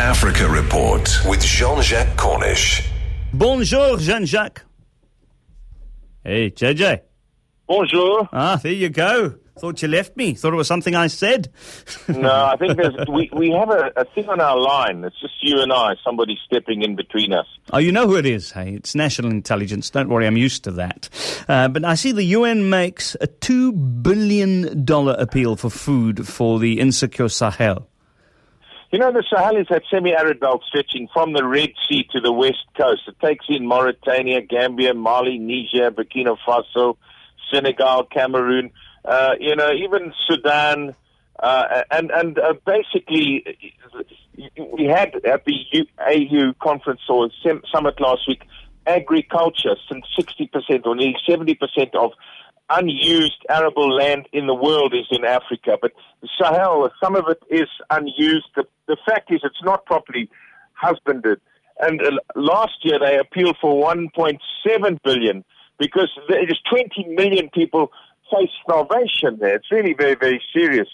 Africa Report with Jean-Jacques Cornish. Bonjour, Jean-Jacques. Hey, JJ. Bonjour. Ah, there you go. Thought you left me. Thought it was something I said. No, I think we have a thing on our line. It's just you and I, somebody stepping in between us. Oh, you know who it is. Hey, it's national intelligence. Don't worry, I'm used to that. But I see the UN makes a $2 billion appeal for food for the insecure Sahel. You know, the Sahel is that semi-arid belt stretching from the Red Sea to the west coast. It takes in Mauritania, Gambia, Mali, Niger, Burkina Faso, Senegal, Cameroon, even Sudan, and basically we had at the AU conference or summit last week, agriculture, since 60% or nearly 70% of unused arable land in the world is in Africa. But the Sahel, some of it is unused. The fact is it's not properly husbanded. And last year they appealed for $1.7 billion because there's 20 million people face starvation there. It's really very, very serious.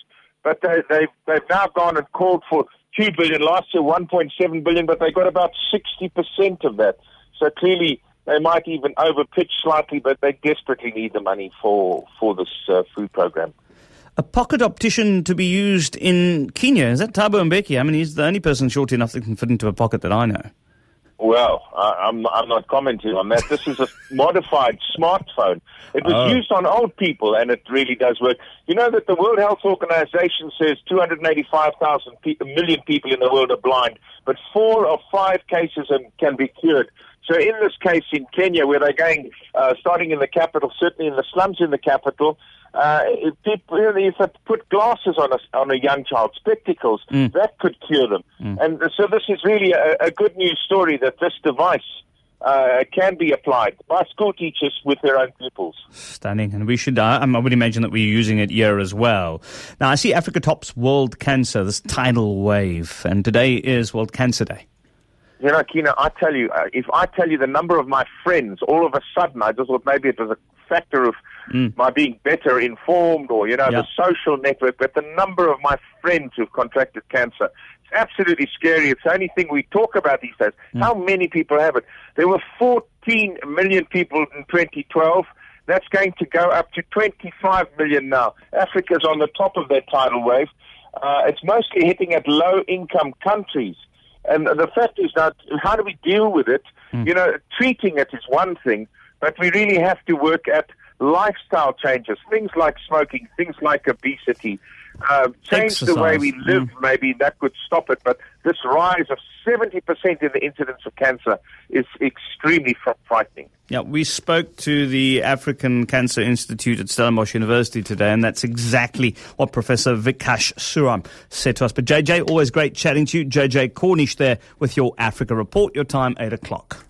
But they've now gone and called for $2 billion, last year $1.7 billion, but they got about 60% of that. So clearly they might even overpitch slightly, but they desperately need the money for this food program. A pocket optician to be used in Kenya. Is that Thabo Mbeki? I mean, he's the only person short enough that can fit into a pocket that I know. Well, I'm not commenting on that. This is a modified smartphone. It was used on old people, and it really does work. You know that the World Health Organization says 285 million people in the world are blind, but 4 of 5 cases can be cured. So in this case in Kenya, where they're going, starting in the capital, certainly in the slums in the capital, if they put glasses on a young child, spectacles, that could cure them. And so this is really a good news story that this device can be applied by school teachers with their own pupils. Stunning. And we should, I would imagine that we're using it here as well. Now, I see Africa tops World Cancer, this tidal wave, and today is World Cancer Day. You know, Kina, I tell you, if I tell you the number of my friends, all of a sudden, I just thought maybe it was a factor of my being better informed or, the social network, but the number of my friends who've contracted cancer, it's absolutely scary. It's the only thing we talk about these days. How many people have it? There were 14 million people in 2012. That's going to go up to 25 million now. Africa's on the top of that tidal wave. It's mostly hitting at low-income countries. And the fact is that how do we deal with it? You know, treating it is one thing, but we really have to work at lifestyle changes, things like smoking, things like obesity, change exercise. The way we live, maybe that could stop it. But this rise of 70% in the incidence of cancer is extremely frightening. Yeah, we spoke to the African Cancer Institute at Stellenbosch University today, and that's exactly what Professor Vikash Suram said to us. But JJ, always great chatting to you. JJ Cornish there with your Africa Report. Your time, 8 o'clock.